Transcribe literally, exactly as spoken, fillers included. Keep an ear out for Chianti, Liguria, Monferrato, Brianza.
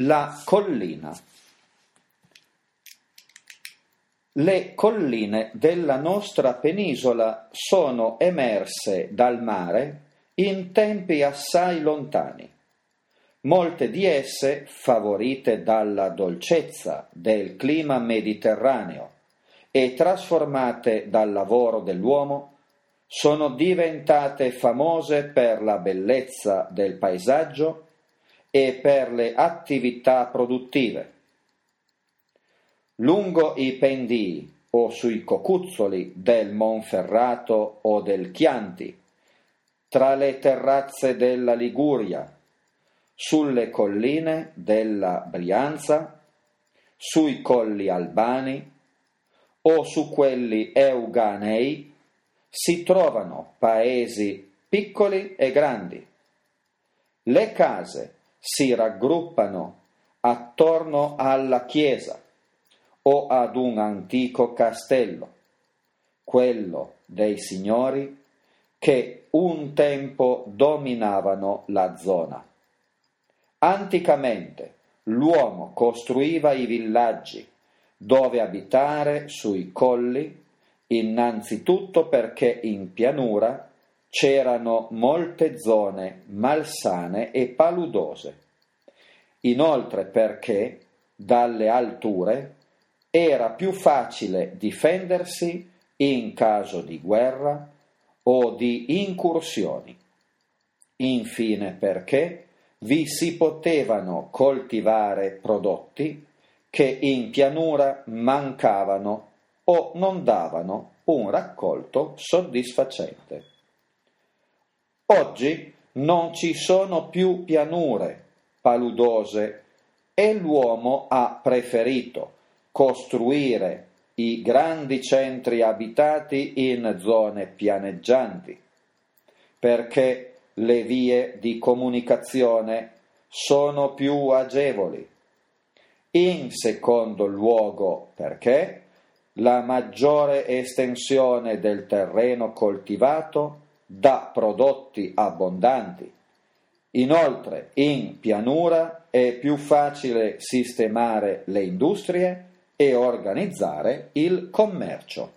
la collina. Le colline della nostra penisola sono emerse dal mare in tempi assai lontani. Molte di esse, favorite dalla dolcezza del clima mediterraneo e trasformate dal lavoro dell'uomo, sono diventate famose per la bellezza del paesaggio e per le attività produttive. Lungo i pendii o sui cocuzzoli del Monferrato o del Chianti, tra le terrazze della Liguria, sulle colline della Brianza, sui colli albani o su quelli euganei, si trovano paesi piccoli e grandi. Le case si raggruppano attorno alla chiesa o ad un antico castello, quello dei signori che un tempo dominavano la zona. Anticamente l'uomo costruiva i villaggi dove abitare sui colli, innanzitutto perché in pianura c'erano molte zone malsane e paludose, inoltre perché dalle alture era più facile difendersi in caso di guerra o di incursioni, infine perché vi si potevano coltivare prodotti che in pianura mancavano o non davano un raccolto soddisfacente. Oggi non ci sono più pianure paludose e l'uomo ha preferito costruire i grandi centri abitati in zone pianeggianti, perché le vie di comunicazione sono più agevoli. In secondo luogo, perché la maggiore estensione del terreno coltivato dà prodotti abbondanti. Inoltre, in pianura è più facile sistemare le industrie e organizzare il commercio.